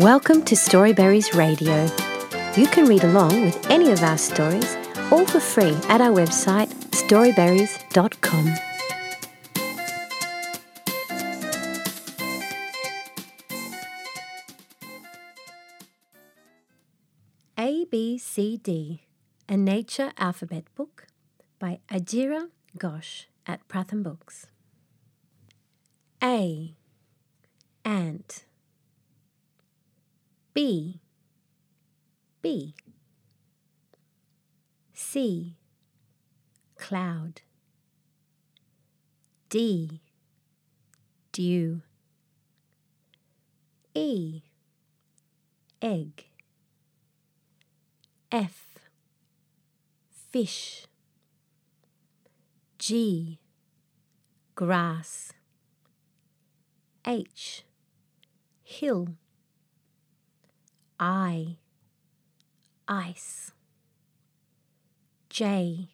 Welcome to Storyberries Radio. You can read along with any of our stories, all for free, at our website, storyberries.com. A, B, C, D, a nature alphabet book by Ajira Ghosh at Pratham Books. A, ant. B, bee. C, cloud. D, dew. E, egg. F, fish. G, grass. H, hill. I, ice. J,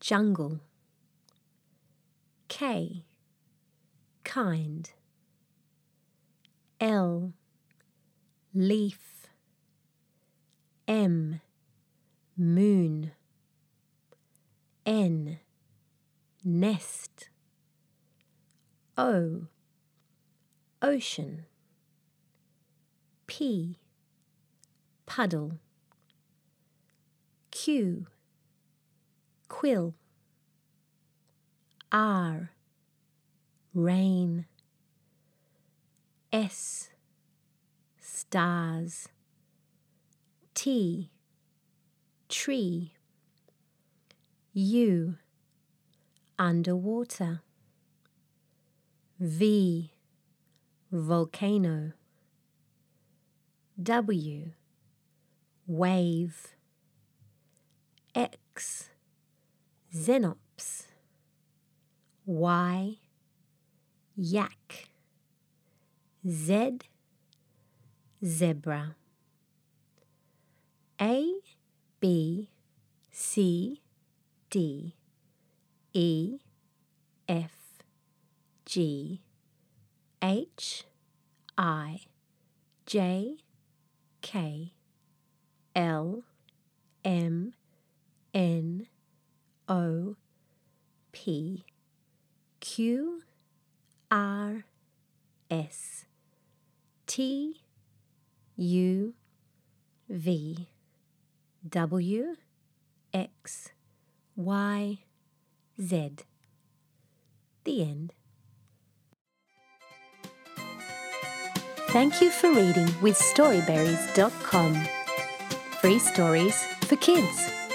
jungle. K, kind. L, leaf. M, moon. N, nest. O, ocean. P, puddle. Q, quill. R, rain. S, stars. T, tree. U, underwater. V, volcano. W, wave. X, Xenops. Y, yak. Z, zebra. A, B, C, D, E, F, G, H, I, J, K, L, M, N, O, P, Q, R, S, T, U, V, W, X, Y, Z. The end. Thank you for reading with Storyberries.com. Free stories for kids.